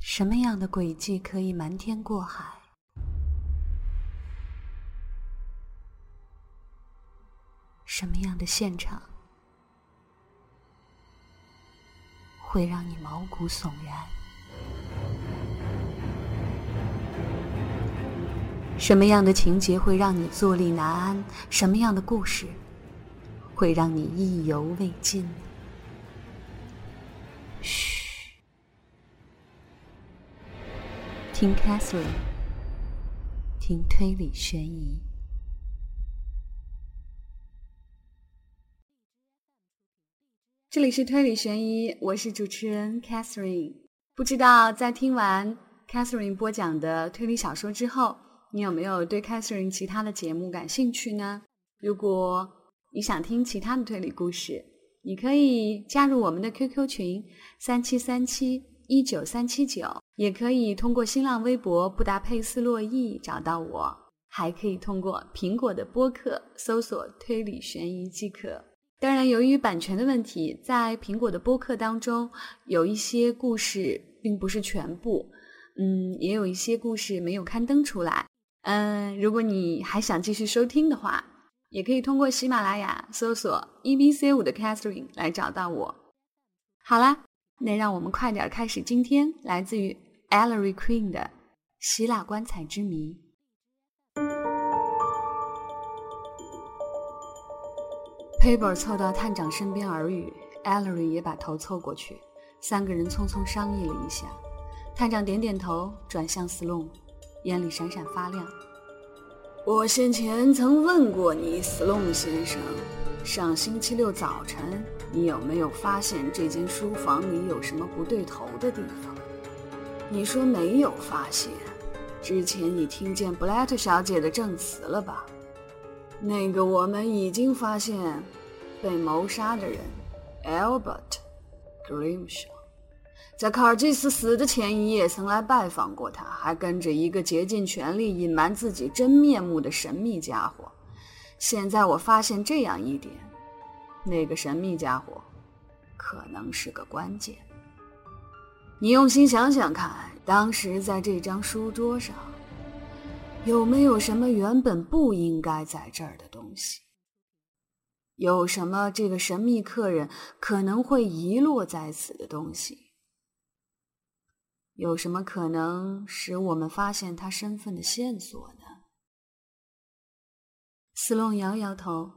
什么样的诡计可以瞒天过海？什么样的现场会让你毛骨悚然？什么样的情节会让你坐立难安？什么样的故事会让你意犹未尽？嘘，听 Catherine， 听推理悬疑。这里是推理悬疑，我是主持人 Catherine。 不知道在听完 Catherine 播讲的推理小说之后，你有没有对 Catherine 其他的节目感兴趣呢？如果你想听其他的推理故事，你可以加入我们的 QQ 群373719379，也可以通过新浪微博布达佩斯洛伊找到我，还可以通过苹果的播客搜索推理悬疑即可。当然，由于版权的问题，在苹果的播客当中，有一些故事并不是全部，也有一些故事没有刊登出来。如果你还想继续收听的话，也可以通过喜马拉雅搜索 EBC5 的 Catherine 来找到我。好啦，那让我们快点开始今天来自于 Ellery Queen 的《希腊棺材之谜》。Pepper 凑到探长身边耳语， Ellery 也把头凑过去，三个人匆匆商议了一下。探长点点头，转向 Sloan， 眼里闪闪发亮。我先前曾问过你 Sloan 先生，上星期六早晨你有没有发现这间书房里有什么不对头的地方？你说没有发现。之前你听见 Blatt 小姐的证词了吧？那个我们已经发现被谋杀的人 Albert Grimshaw 在卡尔基斯死的前一夜曾来拜访过他，还跟着一个竭尽全力隐瞒自己真面目的神秘家伙。现在我发现这样一点，那个神秘家伙可能是个关键。你用心想想看，当时在这张书桌上有没有什么原本不应该在这儿的东西？有什么这个神秘客人可能会遗落在此的东西？有什么可能使我们发现他身份的线索呢？斯隆摇摇头。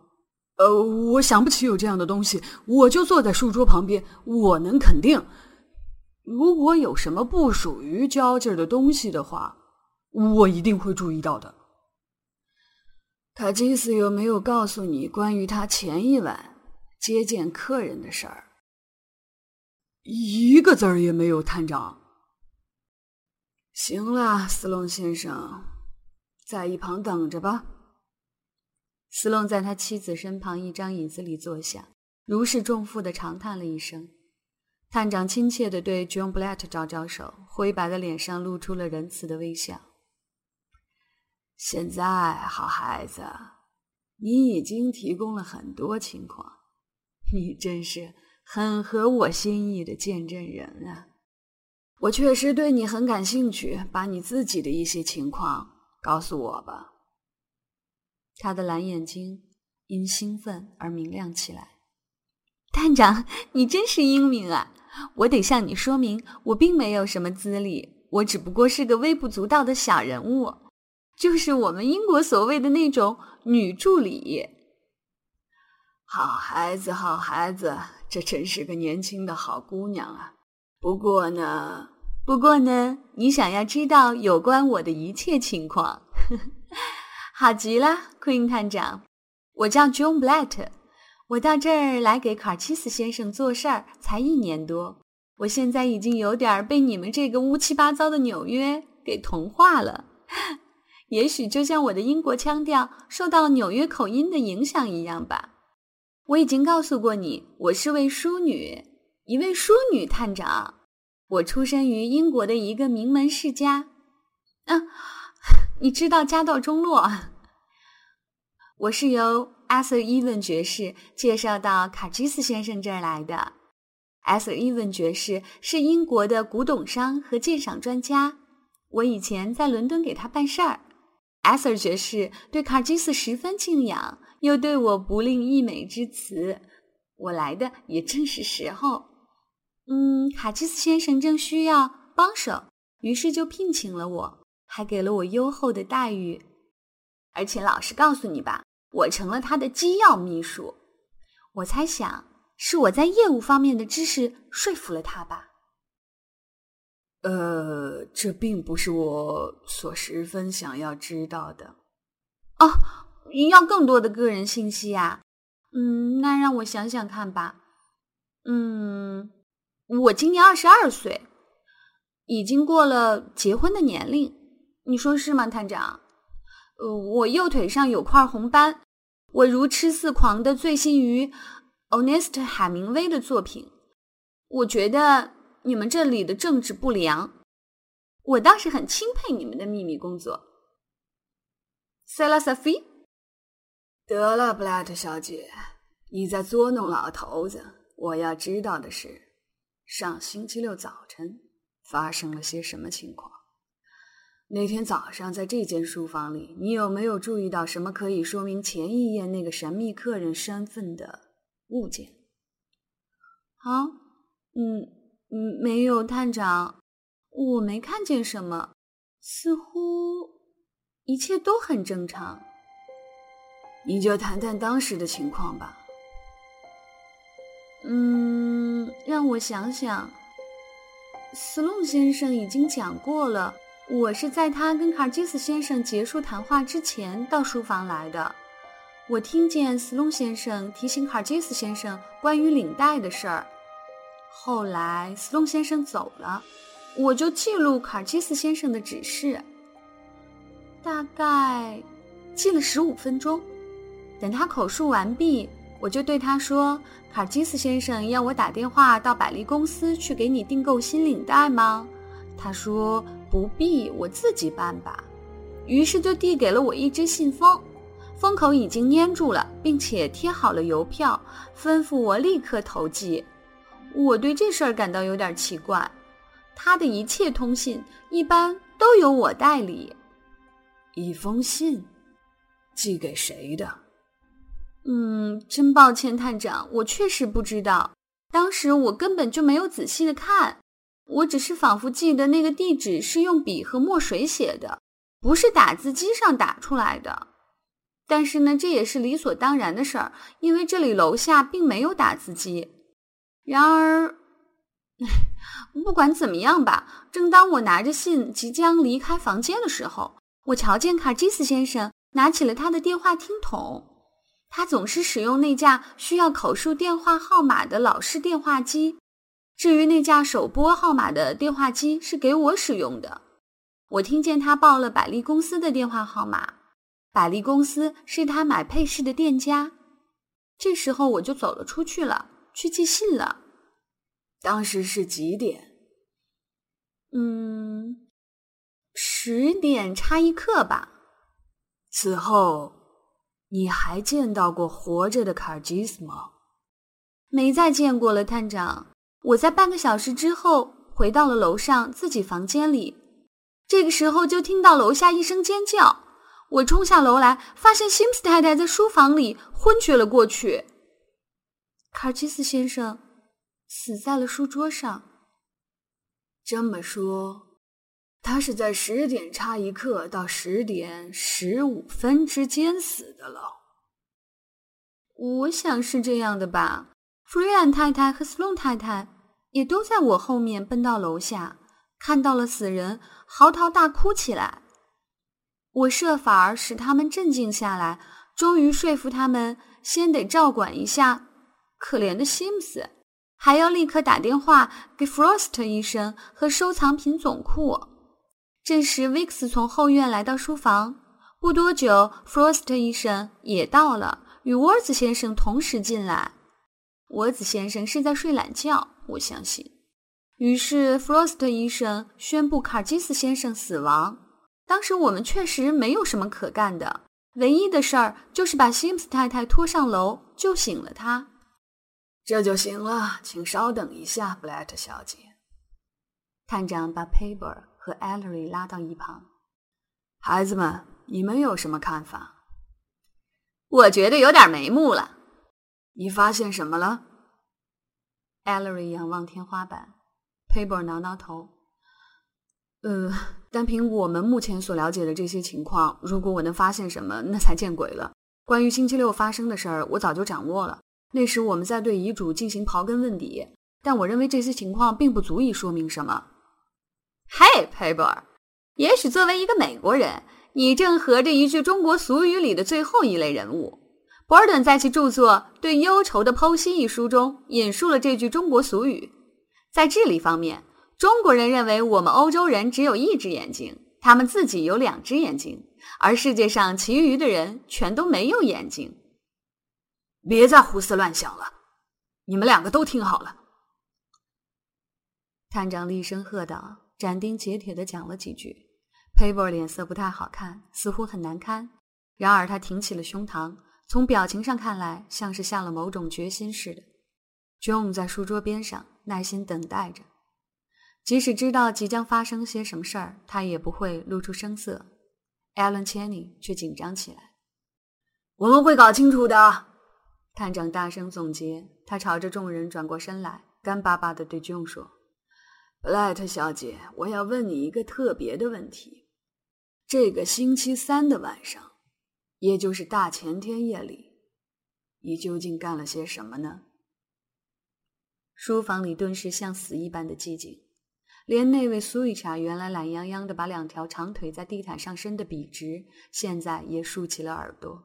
我想不起有这样的东西，我就坐在书桌旁边，我能肯定，如果有什么不属于交界的东西的话，我一定会注意到的。卡基斯有没有告诉你关于他前一晚接见客人的事儿？一个字儿也没有，探长。行了，斯隆先生，在一旁等着吧。斯隆在他妻子身旁一张椅子里坐下，如释重负地长叹了一声。探长亲切地对 John Blatt 招招手，灰白的脸上露出了仁慈的微笑。现在，好孩子，你已经提供了很多情况，你真是很合我心意的见证人啊！我确实对你很感兴趣，把你自己的一些情况告诉我吧。他的蓝眼睛因兴奋而明亮起来。探长，你真是英明啊！我得向你说明，我并没有什么资历，我只不过是个微不足道的小人物，就是我们英国所谓的那种女助理。好孩子，好孩子，这真是个年轻的好姑娘啊！不过呢，你想要知道有关我的一切情况。好极了，Queen 探长，我叫 John Blatt， 我到这儿来给卡尔基斯先生做事儿才1年多，我现在已经有点被你们这个乌七八糟的纽约给同化了。也许就像我的英国腔调受到纽约口音的影响一样吧。我已经告诉过你，我是位淑女，一位淑女探长。我出身于英国的一个名门世家。你知道家道中落。我是由阿瑟·伊文爵士介绍到卡基斯先生这儿来的。F·Ewen 爵士是英国的古董商和鉴赏专家，我以前在伦敦给他办事儿。Ether 爵士对卡基斯十分敬仰，又对我不吝溢美之词，我来的也正是时候。卡基斯先生正需要帮手，于是就聘请了我，还给了我优厚的待遇。而且老实告诉你吧，我成了他的机要秘书。我猜想是我在业务方面的知识说服了他吧。这并不是我所十分想要知道的。哦，要更多的个人信息啊。那让我想想看吧。我今年22岁，已经过了结婚的年龄。你说是吗，探长？我右腿上有块红斑，我如痴似狂地醉心于 Honest 海明威的作品。我觉得你们这里的政治不良，我倒是很钦佩你们的秘密工作。塞拉萨菲，得了，布拉特小姐，你在捉弄老头子。我要知道的是，上星期六早晨发生了些什么情况？那天早上在这间书房里，你有没有注意到什么可以说明前一夜那个神秘客人身份的物件？没有，探长，我没看见什么，似乎一切都很正常。你就谈谈当时的情况吧。让我想想。Sloan 先生已经讲过了，我是在他跟卡基斯先生结束谈话之前到书房来的。我听见 Sloan 先生提醒卡基斯先生关于领带的事儿。后来斯隆先生走了，我就记录卡基斯先生的指示，大概记了15分钟。等他口述完毕，我就对他说，卡基斯先生要我打电话到百丽公司去给你订购新领带吗？他说不必，我自己办吧。于是就递给了我一只信封，封口已经粘住了，并且贴好了邮票，吩咐我立刻投寄。我对这事儿感到有点奇怪，他的一切通信一般都由我代理。一封信，寄给谁的？真抱歉，探长，我确实不知道，当时我根本就没有仔细的看，我只是仿佛记得那个地址是用笔和墨水写的，不是打字机上打出来的。但是呢，这也是理所当然的事儿，因为这里楼下并没有打字机。然而，不管怎么样吧，正当我拿着信即将离开房间的时候，我瞧见卡基斯先生拿起了他的电话听筒。他总是使用那架需要口述电话号码的老式电话机，至于那架首拨号码的电话机是给我使用的。我听见他报了百丽公司的电话号码，百丽公司是他买配饰的店家。这时候我就走了出去了，去寄信了。当时是几点？10点差1刻吧。此后你还见到过活着的卡基斯吗？没再见过了，探长。我在半个小时之后回到了楼上自己房间里，这个时候就听到楼下一声尖叫，我冲下楼来，发现 Sims 太太在书房里昏厥了过去。卡基斯先生死在了书桌上。这么说，他是在10点差1刻到10点15分之间死的了。我想是这样的吧。弗瑞安太太和斯隆太太也都在我后面奔到楼下，看到了死人，嚎啕大哭起来。我设法使他们镇静下来，终于说服他们先得照管一下可怜的西姆斯，还要立刻打电话给 Frost 医生和收藏品总库。这时 Vix 从后院来到书房，不多久 Frost 医生也到了，与沃兹先生同时进来。沃兹先生是在睡懒觉，我相信。于是 Frost 医生宣布卡基斯先生死亡。当时我们确实没有什么可干的，唯一的事儿就是把西姆斯太太拖上楼，救醒了她。这就行了，请稍等一下，布莱特小姐。探长把 Pepper 和 Ellery 拉到一旁。孩子们，你们有什么看法？我觉得有点眉目了。你发现什么了？ Ellery 仰望天花板， Pepper 挠挠头。单凭我们目前所了解的这些情况，如果我能发现什么，那才见鬼了。关于星期六发生的事儿，我早就掌握了。那时我们在对遗嘱进行刨根问底，但我认为这些情况并不足以说明什么。嘿，佩伯尔，也许作为一个美国人，你正合着一句中国俗语里的最后一类人物。博尔顿在其著作《对忧愁的剖析》一书中引述了这句中国俗语。在智力方面，中国人认为我们欧洲人只有一只眼睛，他们自己有两只眼睛，而世界上其余的人全都没有眼睛。别再胡思乱想了，你们两个都听好了。探长厉声喝道，斩钉截铁地讲了几句。佩伯脸色不太好看，似乎很难堪，然而他挺起了胸膛，从表情上看来像是下了某种决心似的。John 在书桌边上耐心等待着，即使知道即将发生些什么事儿，他也不会露出声色。Alan Cheney 却紧张起来。我们会搞清楚的，探长大声总结。他朝着众人转过身来，干巴巴地对John说，布莱特小姐，我要问你一个特别的问题。这个星期三的晚上，也就是大前天夜里，你究竟干了些什么呢？书房里顿时像死一般的寂静，连那位苏伊查原来懒洋洋地把两条长腿在地毯上伸得笔直，现在也竖起了耳朵。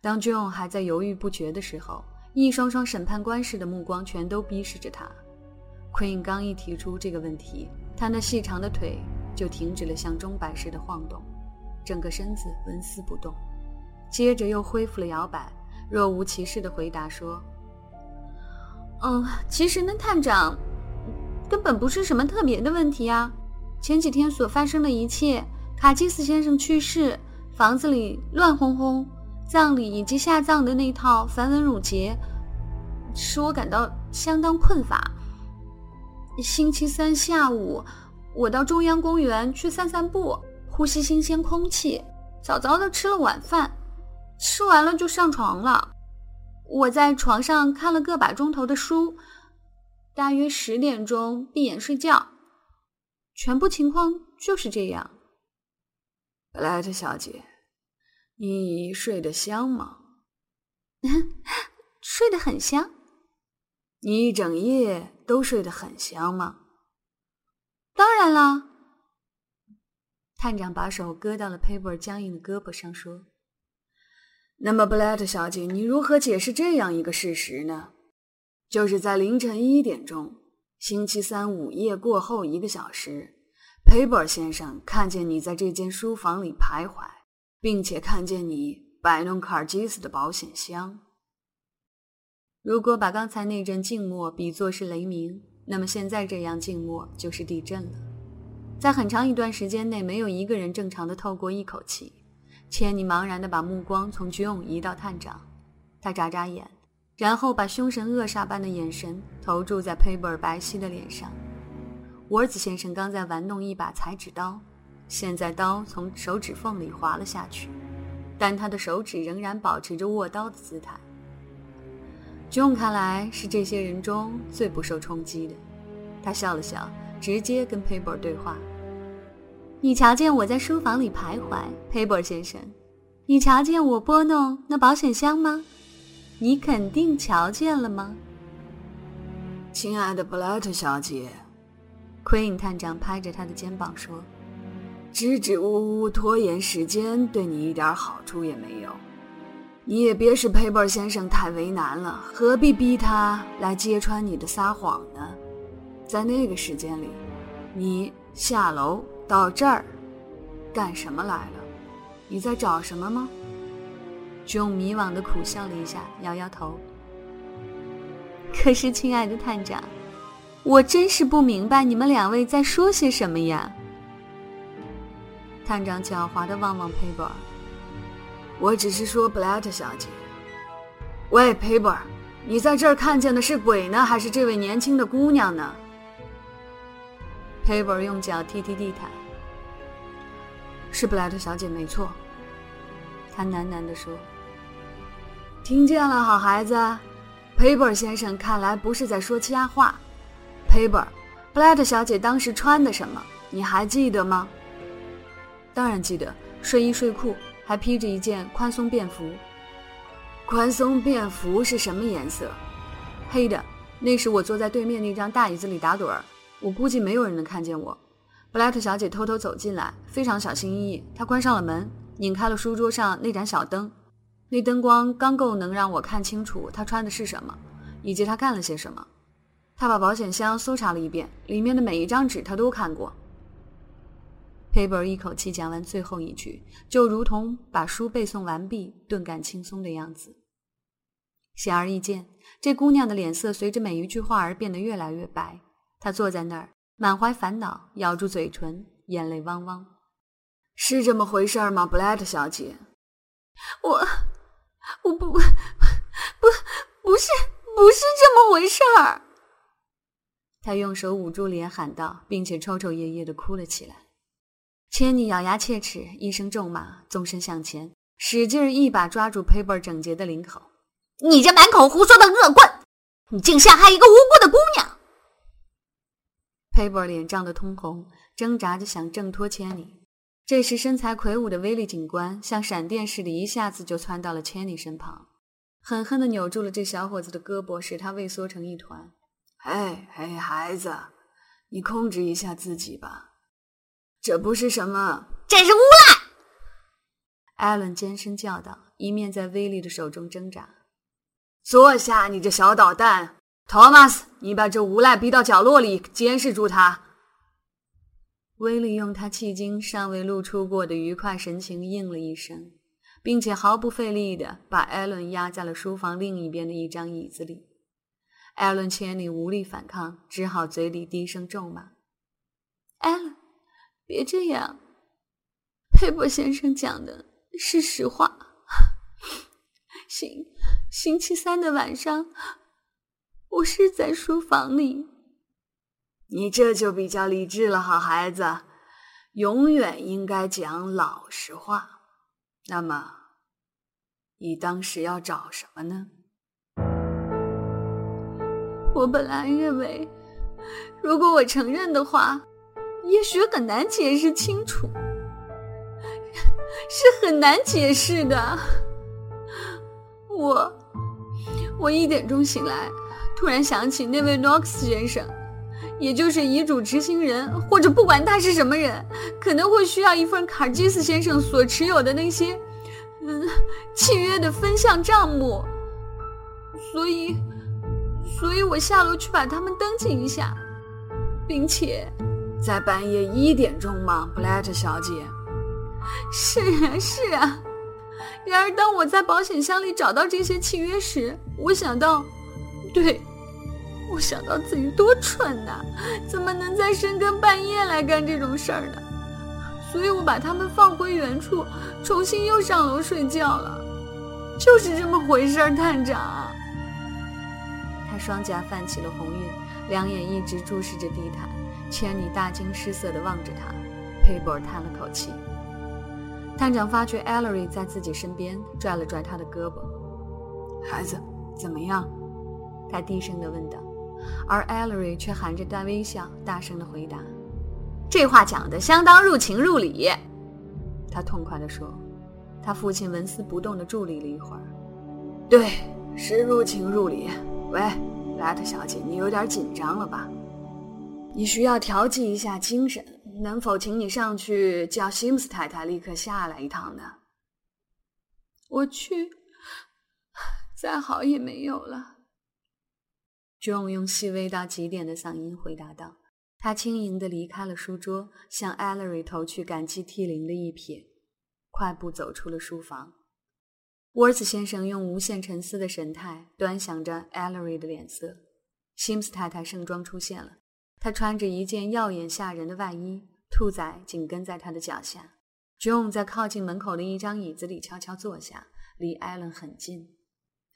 当 John 还在犹豫不决的时候，一双双审判官似的目光全都逼视着他。Queen 刚一提出这个问题，她那细长的腿就停止了像钟摆似的晃动，整个身子纹丝不动，接着又恢复了摇摆，若无其事地回答说，其实呢，探长，根本不是什么特别的问题啊。前几天所发生的一切，卡基斯先生去世，房子里乱哄哄，葬礼以及下葬的那套繁文缛节，使我感到相当困乏。星期三下午，我到中央公园去散散步，呼吸新鲜空气，早早的吃了晚饭，吃完了就上床了。我在床上看了个把钟头的书，大约10点钟闭眼睡觉。全部情况就是这样。布莱特小姐，你睡得香吗？睡得很香。你一整夜都睡得很香吗？当然啦。探长把手搁到了佩伯僵硬的胳膊上说，那么布莱特小姐，你如何解释这样一个事实呢？就是在凌晨1点钟，星期三午夜过后1个小时，佩伯先生看见你在这间书房里徘徊，并且看见你摆弄卡尔基斯的保险箱。如果把刚才那阵静默比作是雷鸣，那么现在这样静默就是地震了。在很长一段时间内，没有一个人正常的透过一口气。切尼茫然地把目光从John移到探长，他眨眨眼，然后把凶神恶煞般的眼神投注在佩伯尔白皙的脸上。沃尔兹先生刚在玩弄一把裁纸刀，现在刀从手指缝里滑了下去，但他的手指仍然保持着握刀的姿态。John 看来是这些人中最不受冲击的，他笑了笑，直接跟佩伯对话。你瞧见我在书房里徘徊，佩伯先生，你瞧见我拨弄那保险箱吗？你肯定瞧见了吗？亲爱的布莱特小姐，奎因探长拍着他的肩膀说，支支吾吾拖延时间对你一点好处也没有。你也别使佩伯先生太为难了，何必逼他来揭穿你的撒谎呢？在那个时间里，你下楼到这儿干什么来了？你在找什么吗？John迷惘地苦笑了一下，摇摇头。可是亲爱的探长，我真是不明白你们两位在说些什么呀。探长狡猾地望望佩伯尔。我只是说，布莱特小姐。喂，佩伯尔，你在这儿看见的是鬼呢，还是这位年轻的姑娘呢？Pepper 用脚踢踢地毯。是布莱特小姐没错，她喃喃地说。听见了，好孩子，Pepper 先生看来不是在说瞎话。Pepper， 布莱特小姐当时穿的什么，你还记得吗？当然记得，睡衣睡裤，还披着一件宽松便服。宽松便服是什么颜色？黑的，那时我坐在对面那张大椅子里打盹儿。我估计没有人能看见我。布莱特小姐偷偷走进来，非常小心翼翼。她关上了门，拧开了书桌上那盏小灯。那灯光刚够能让我看清楚她穿的是什么，以及她干了些什么。她把保险箱搜查了一遍，里面的每一张纸她都看过。Pepper 一口气讲完最后一句，就如同把书背诵完毕，顿感轻松的样子。显而易见，这姑娘的脸色随着每一句话而变得越来越白。他坐在那儿，满怀烦恼，咬住嘴唇，眼泪汪汪。是这么回事吗，布莱特小姐？我不是这么回事儿。他用手捂住脸喊道，并且抽抽噎噎地哭了起来。切尼咬牙切齿，一声咒骂，纵身向前，使劲一把抓住佩伯整洁的领口。你这满口胡说的恶棍，你竟陷害一个无辜的姑娘！佩伯脸涨得通红，挣扎着想挣脱千里。这时身材魁梧的威利警官像闪电似的一下子就窜到了千里身旁，狠狠地扭住了这小伙子的胳膊，使他畏缩成一团。嘿孩子，你控制一下自己吧。这不是什么，这是诬赖！艾伦尖声叫道，一面在威利的手中挣扎。坐下，你这小捣蛋！托马斯，你把这无赖逼到角落里，监视住他。威利用他迄今尚未露出过的愉快神情应了一声，并且毫不费力地把艾伦压在了书房另一边的一张椅子里。艾伦千里无力反抗，只好嘴里低声咒骂。艾伦，别这样，佩伯先生讲的是实话。星期三的晚上，我是在书房里。你这就比较理智了，好孩子，永远应该讲老实话。那么，你当时要找什么呢？我本来认为，如果我承认的话，也许很难解释清楚，是很难解释的。我1点钟醒来，突然想起那位 Knox 先生，也就是遗嘱执行人，或者不管他是什么人，可能会需要一份卡尔基斯先生所持有的那些契约的分项账目，所以我下楼去把他们登记一下，并且在半夜1点钟吗，布莱特小姐？是啊。然而当我在保险箱里找到这些契约时，我想到自己多蠢呐，怎么能在深更半夜来干这种事儿呢？所以我把它们放回原处，重新又上楼睡觉了。就是这么回事儿，探长。他双颊泛起了红晕，两眼一直注视着地毯。千里大惊失色地望着他。佩伯叹了口气。探长发觉 Ellery 在自己身边，拽了拽他的胳膊。孩子，怎么样？他低声地问道，而 Ellery 却含着带微笑大声地回答，这话讲得相当入情入理。他痛快地说。他父亲纹丝不动地伫立了一会儿。对，是入情入理。喂，莱特小姐，你有点紧张了吧？你需要调剂一下精神，能否请你上去叫 Sims 太太立刻下来一趟呢？我去，再好也没有了。John 用细微到极点的嗓音回答道，他轻盈地离开了书桌，向 Ellery 投去感激涕零的一瞥，快步走出了书房。沃茨先生用无限沉思的神态端详着 Ellery 的脸色。Sims 太太盛装出现了，她穿着一件耀眼吓人的外衣，兔仔紧跟在她的脚下。John 在靠近门口的一张椅子里悄悄坐下，离 Allen 很近。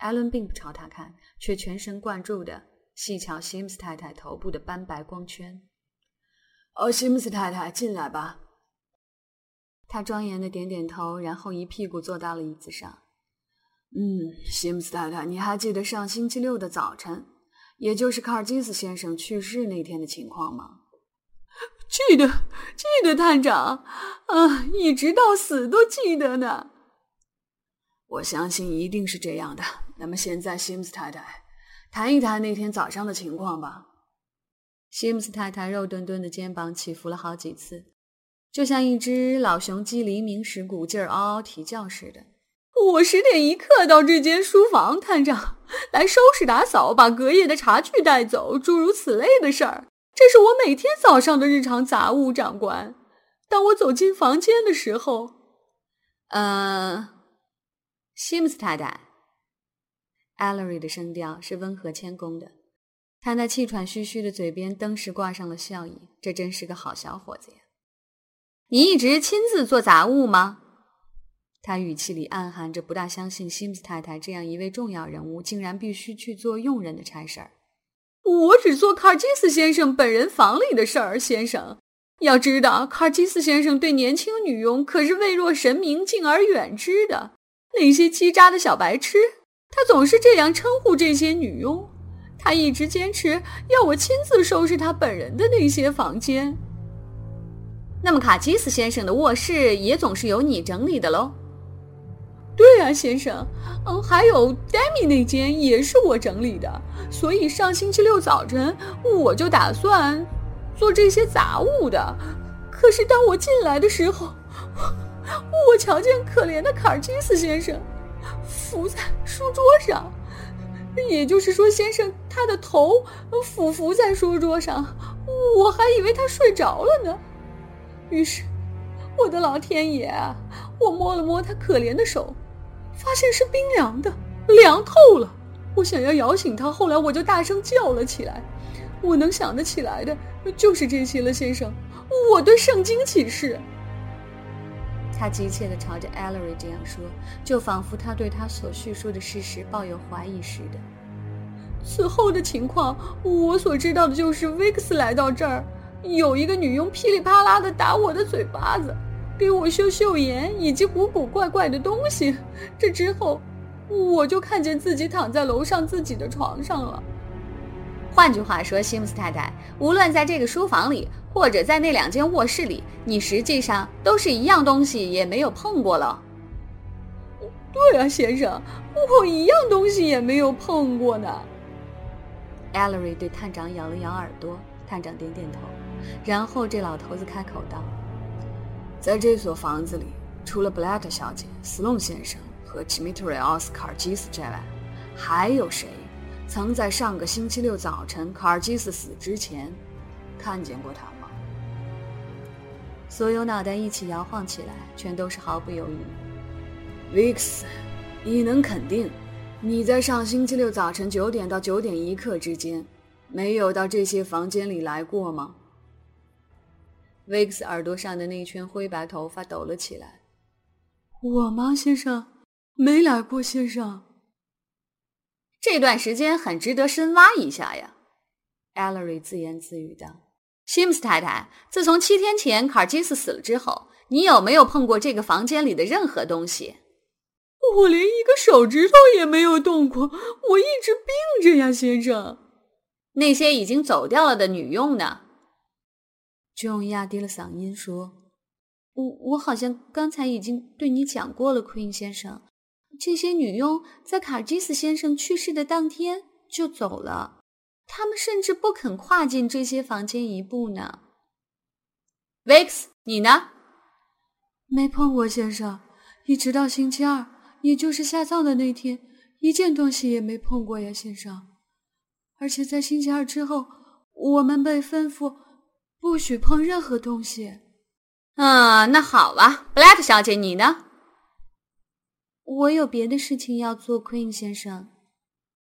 艾伦并不朝他看，却全神贯注地细瞧西姆斯太太头部的斑白光圈。西姆斯太太，进来吧。他庄严地点点头，然后一屁股坐到了椅子上。西姆斯太太，你还记得上星期六的早晨，也就是卡尔基斯先生去世那天的情况吗？记得探长，一直到死都记得呢。我相信一定是这样的。那么现在，西姆斯太太，谈一谈那天早上的情况吧。西姆斯太太肉墩墩的肩膀起伏了好几次，就像一只老雄鸡黎明时鼓劲儿嗷嗷啼叫似的。我10点1刻到这间书房，探长，来收拾打扫，把隔夜的茶具带走，诸如此类的事儿。这是我每天早上的日常杂务，长官。当我走进房间的时候，西姆斯太太，Ellery 的声调是温和谦恭的，他那气喘吁吁的嘴边登时挂上了笑意，这真是个好小伙子呀。你一直亲自做杂务吗？他语气里暗含着不大相信西姆斯太太这样一位重要人物竟然必须去做佣人的差事儿。我只做卡尔基斯先生本人房里的事儿，先生。要知道，卡尔基斯先生对年轻女佣可是畏若神明，敬而远之的。那些叽喳的小白痴，他总是这样称呼这些女佣。他一直坚持要我亲自收拾他本人的那些房间。那么卡基斯先生的卧室也总是由你整理的咯？对啊，先生，还有 Demi 那间也是我整理的，所以上星期六早晨我就打算做这些杂物的。可是当我进来的时候，我瞧见可怜的卡尔基斯先生伏在书桌上，也就是说，先生他的头俯伏在书桌上，我还以为他睡着了呢。于是，我的老天爷啊！我摸了摸他可怜的手，发现是冰凉的，凉透了。我想要摇醒他，后来我就大声叫了起来。我能想得起来的就是这些了，先生。我对圣经起誓。他急切地朝着 Ellery 这样说，就仿佛他对他所叙述的事实抱有怀疑似的。此后的情况，我所知道的就是 Vix 来到这儿，有一个女佣噼里啪啦地打我的嘴巴子，给我嗅嗅盐以及古古怪怪的东西。这之后，我就看见自己躺在楼上自己的床上了。换句话说，西姆斯太太，无论在这个书房里，或者在那2间卧室里，你实际上都是一样东西也没有碰过了。对啊，先生，我一样东西也没有碰过呢。Ellery 对探长咬了咬耳朵，探长点点头，然后这老头子开口道：在这所房子里，除了布莱特小姐、斯隆先生和齐米特瑞奥斯·卡尔基斯之外，还有谁曾在上个星期六早晨卡尔基斯死之前看见过他吗？所有脑袋一起摇晃起来，全都是毫不犹豫。 Vix， 你能肯定你在上星期六早晨9点到9点1刻之间没有到这些房间里来过吗？ Vix 耳朵上的那圈灰白头发抖了起来。我吗，先生？没来过，先生。这段时间很值得深挖一下呀， Ellery 自言自语道。西姆斯太太，自从7天前卡尔基斯死了之后，你有没有碰过这个房间里的任何东西？我连一个手指头也没有动过，我一直病着呀，先生。那些已经走掉了的女佣呢？ John 压低了嗓音说。我好像刚才已经对你讲过了， Queen 先生。这些女佣在卡尔基斯先生去世的当天就走了，他们甚至不肯跨进这些房间一步呢。 Vix， 你呢？没碰过，先生，一直到星期二，也就是下葬的那天，一件东西也没碰过呀，先生。而且在星期二之后，我们被吩咐不许碰任何东西。那好啊， Blatt 小姐，你呢？我有别的事情要做， Queen 先生。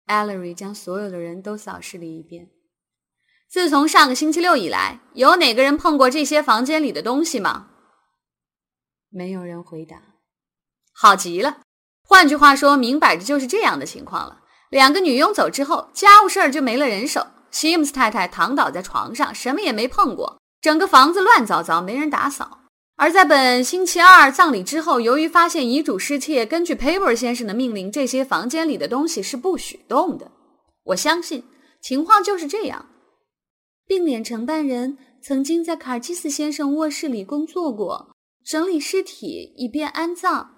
Ellery 将所有的人都扫视了一遍。自从上个星期六以来，有哪个人碰过这些房间里的东西吗？没有人回答。好极了，换句话说，明摆着就是这样的情况了。两个女佣走之后，家务事儿就没了人手。Sims 太太躺倒在床上，什么也没碰过，整个房子乱糟糟，没人打扫。而在本星期二葬礼之后，由于发现遗嘱失窃，根据 Pepper 先生的命令，这些房间里的东西是不许动的。我相信情况就是这样。并联承办人曾经在卡尔基斯先生卧室里工作过，整理尸体以便安葬。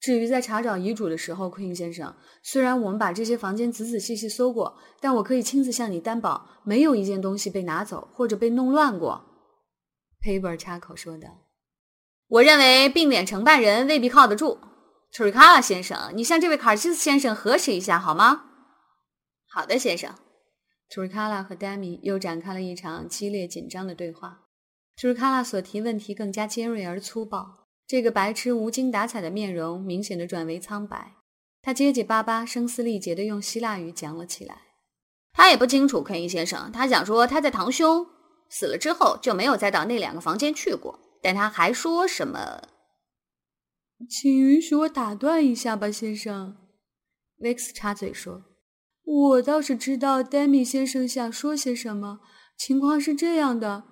至于在查找遗嘱的时候，奎因先生，虽然我们把这些房间仔仔细细搜过，但我可以亲自向你担保，没有一件东西被拿走或者被弄乱过。佩伯插口说道。我认为并联承办人未必靠得住。Trikkala 先生，你向这位卡尔基斯先生核实一下好吗？好的，先生。Trikkala 和 Demi 又展开了一场激烈紧张的对话。Trikkala 所提问题更加尖锐而粗暴，这个白痴无精打采的面容明显地转为苍白。他结结巴巴、声嘶力竭地用希腊语讲了起来。他也不清楚，奎因先生，他想说他在堂兄死了之后就没有再到那两个房间去过，但他还说什么。请允许我打断一下吧，先生。Vix 插嘴说。我倒是知道 Demi 先生想说些什么。情况是这样的，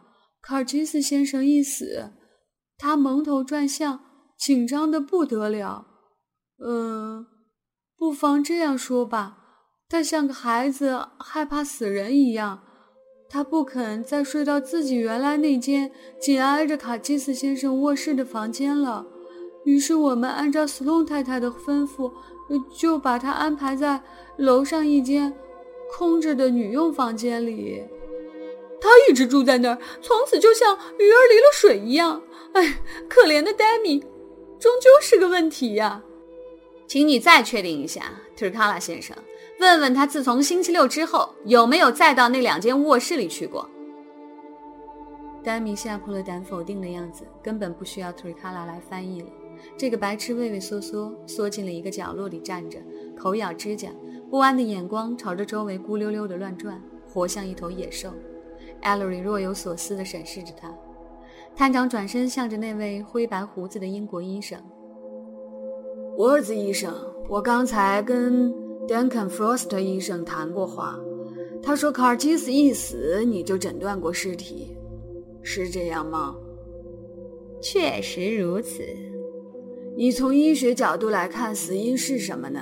卡尔基斯先生一死，他蒙头转向，紧张得不得了。不妨这样说吧，他像个孩子害怕死人一样，他不肯再睡到自己原来那间紧挨着卡基斯先生卧室的房间了。于是我们按照 Sloan 太太的吩咐，就把他安排在楼上一间空着的女佣房间里。他一直住在那儿，从此就像鱼儿离了水一样。哎，可怜的 Demi 终究是个问题呀。请你再确定一下， Trikkala 先生，问问他自从星期六之后有没有再到那两间卧室里去过。Demi 吓破了胆否定的样子，根本不需要 Trikkala 来翻译了。这个白痴畏畏缩缩缩进了一个角落里站着，口咬指甲，不安的眼光朝着周围咕溜溜的乱转，活像一头野兽。Ellery 若有所思地审视着他。探长转身向着那位灰白胡子的英国医生。我儿子医生，我刚才跟 Duncan Frost 医生谈过话，他说卡尔基斯一死你就诊断过尸体，是这样吗？确实如此。你从医学角度来看，死因是什么呢？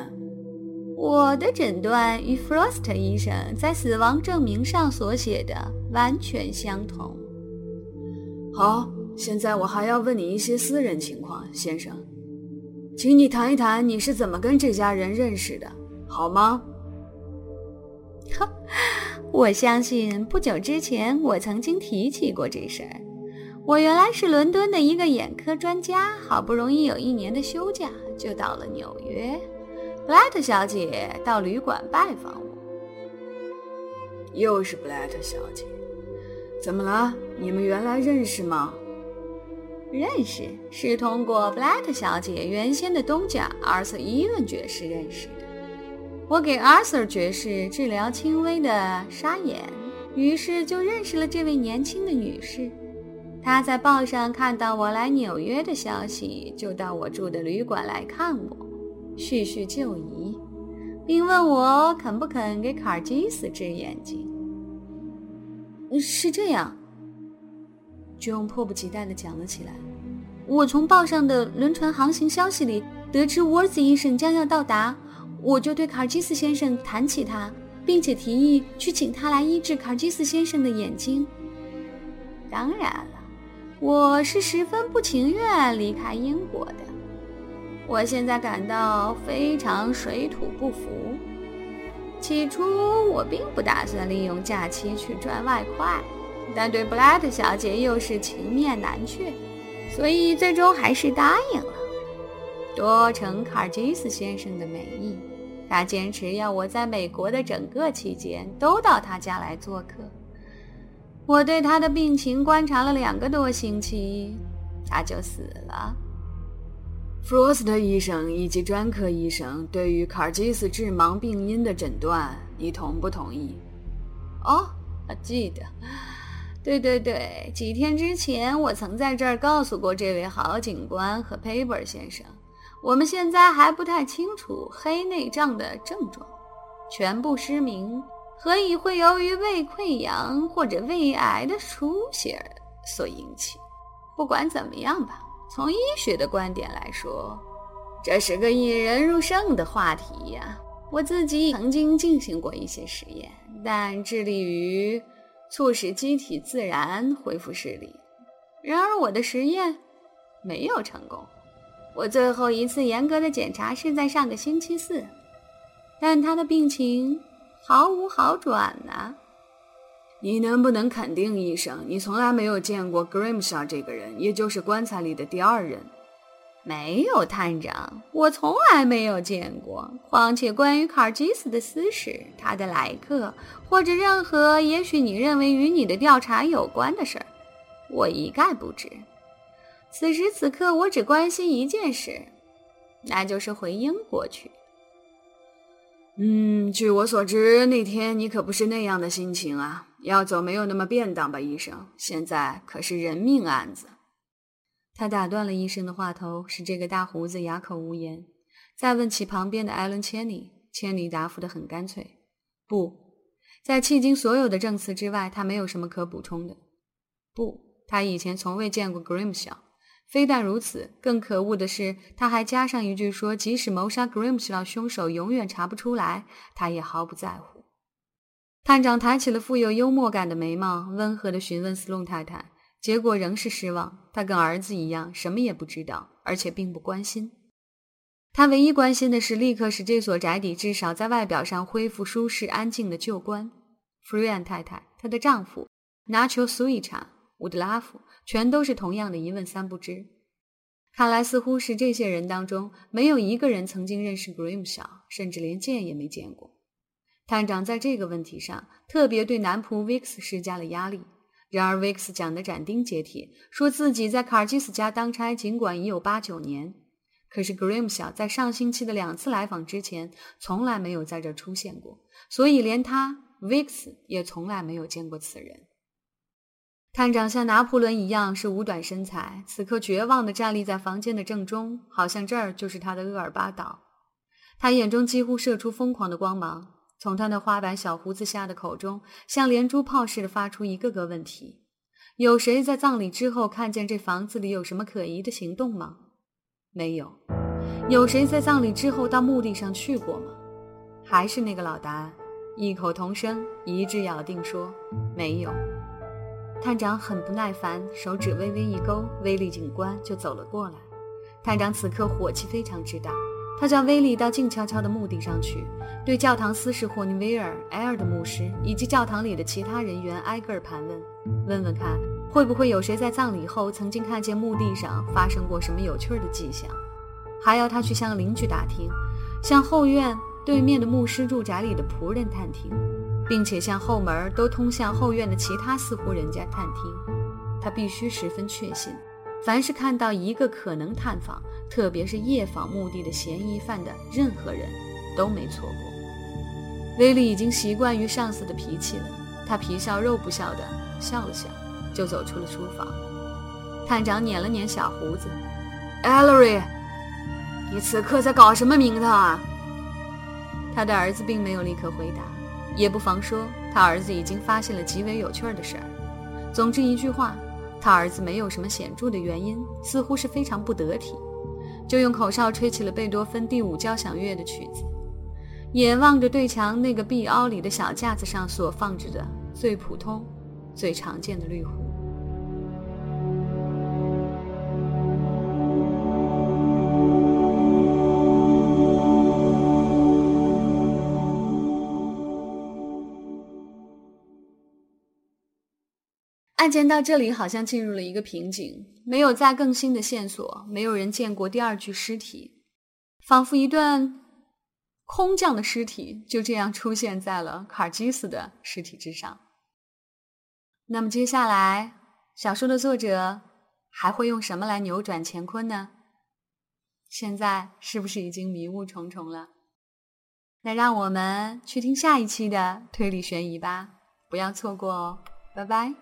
我的诊断与 Frost 医生在死亡证明上所写的完全相同。好，现在我还要问你一些私人情况，先生，请你谈一谈你是怎么跟这家人认识的，好吗？我相信不久之前我曾经提起过这事儿。我原来是伦敦的一个眼科专家，好不容易有一年的休假，就到了纽约。布莱特小姐到旅馆拜访我。又是布莱特小姐，怎么了？你们原来认识吗？认识，是通过布莱特小姐原先的东家 Arthur 伊顿爵士认识的。我给 Arthur 爵士治疗轻微的沙眼，于是就认识了这位年轻的女士。她在报上看到我来纽约的消息，就到我住的旅馆来看我，叙叙旧谊，并问我肯不肯给卡尔基斯治眼睛。是这样，John迫不及待地讲了起来。我从报上的轮船航行消息里得知Worth医生将要到达，我就对卡尔基斯先生谈起他，并且提议去请他来医治卡尔基斯先生的眼睛。当然了，我是十分不情愿离开英国的。我现在感到非常水土不服。起初我并不打算利用假期去赚外快，但对布莱特小姐又是情面难却，所以最终还是答应了。多承卡尔基斯先生的美意，他坚持要我在美国的整个期间都到他家来做客。我对他的病情观察了2个多星期，他就死了。弗罗斯特医生以及专科医生对于卡尔基斯致盲病因的诊断，你同不同意？哦，记得，对，几天之前我曾在这儿告诉过这位郝警官和 Pepper 先生，我们现在还不太清楚黑内障的症状，全部失明，何以会由于胃溃疡或者胃癌的出血所引起。不管怎么样吧，从医学的观点来说，这是个引人入胜的话题呀。我自己曾经进行过一些实验，但致力于促使机体自然恢复视力。然而我的实验没有成功。我最后一次严格的检查是在上个星期四，但他的病情毫无好转啊。你能不能肯定，医生，你从来没有见过 Grimshaw 这个人，也就是棺材里的第二人？没有，探长，我从来没有见过。况且关于卡基斯的私事，他的来客，或者任何也许你认为与你的调查有关的事儿，我一概不知。此时此刻，我只关心一件事，那就是回英国去。据我所知，那天你可不是那样的心情啊。要走没有那么便当吧，医生，现在可是人命案子。他打断了医生的话头，使这个大胡子哑口无言，再问起旁边的 Alan Cheney， 千里答复得很干脆，不。在迄今所有的证词之外，他没有什么可补充的。不，他以前从未见过 Grimshaw。 非但如此，更可恶的是，他还加上一句说，即使谋杀 Grimshaw 凶手永远查不出来，他也毫不在乎。探长抬起了富有幽默感的眉毛，温和地询问斯隆太太，结果仍是失望，他跟儿子一样什么也不知道，而且并不关心。他唯一关心的是立刻使这所宅邸至少在外表上恢复舒适安静的旧观。弗瑞安太太，她的丈夫拿球苏伊查、伍德拉夫，全都是同样的一问三不知。看来似乎是这些人当中没有一个人曾经认识 Grimshaw， 甚至连见也没见过。探长在这个问题上特别对男仆 Vix 施加了压力。然而 Vix 讲得斩钉截铁，说自己在卡尔基斯家当差尽管已有8、9年，可是 Grimshaw 在上星期的2次来访之前从来没有在这出现过，所以连他 Vix 也从来没有见过此人。探长像拿破仑一样是五短身材，此刻绝望地站立在房间的正中，好像这儿就是他的厄尔巴岛。他眼中几乎射出疯狂的光芒，从他的花白小胡子下的口中像连珠炮似的发出一个个问题。有谁在葬礼之后看见这房子里有什么可疑的行动吗？没有。有谁在葬礼之后到墓地上去过吗？还是那个老答案，异口同声，一致咬定说没有。探长很不耐烦，手指微微一勾，威利警官就走了过来。探长此刻火气非常之大，他叫威利到静悄悄的墓地上去，对教堂司事霍尼威尔、埃尔的牧师以及教堂里的其他人员挨个儿盘问，问问看会不会有谁在葬礼后曾经看见墓地上发生过什么有趣的迹象。还要他去向邻居打听，向后院对面的牧师住宅里的仆人探听，并且向后门都通向后院的其他四户人家探听。他必须十分确信，凡是看到一个可能探访，特别是夜访墓地的嫌疑犯的任何人都没错过。威利已经习惯于上司的脾气了，他皮笑肉不笑的笑了笑，就走出了书房。探长捻了捻小胡子， Ellery， 你此刻在搞什么名堂啊？他的儿子并没有立刻回答，也不妨说他儿子已经发现了极为有趣的事儿。总之一句话，他儿子没有什么显著的原因，似乎是非常不得体，就用口哨吹起了贝多芬第5交响乐的曲子，眼望着对墙那个壁凹里的小架子上所放置的最普通、最常见的绿壶。案件到这里好像进入了一个瓶颈，没有再更新的线索，没有人见过第二具尸体，仿佛一段空降的尸体就这样出现在了卡基斯的尸体之上。那么接下来，小说的作者还会用什么来扭转乾坤呢？现在是不是已经迷雾重重了？那让我们去听下一期的推理悬疑吧，不要错过哦，拜拜。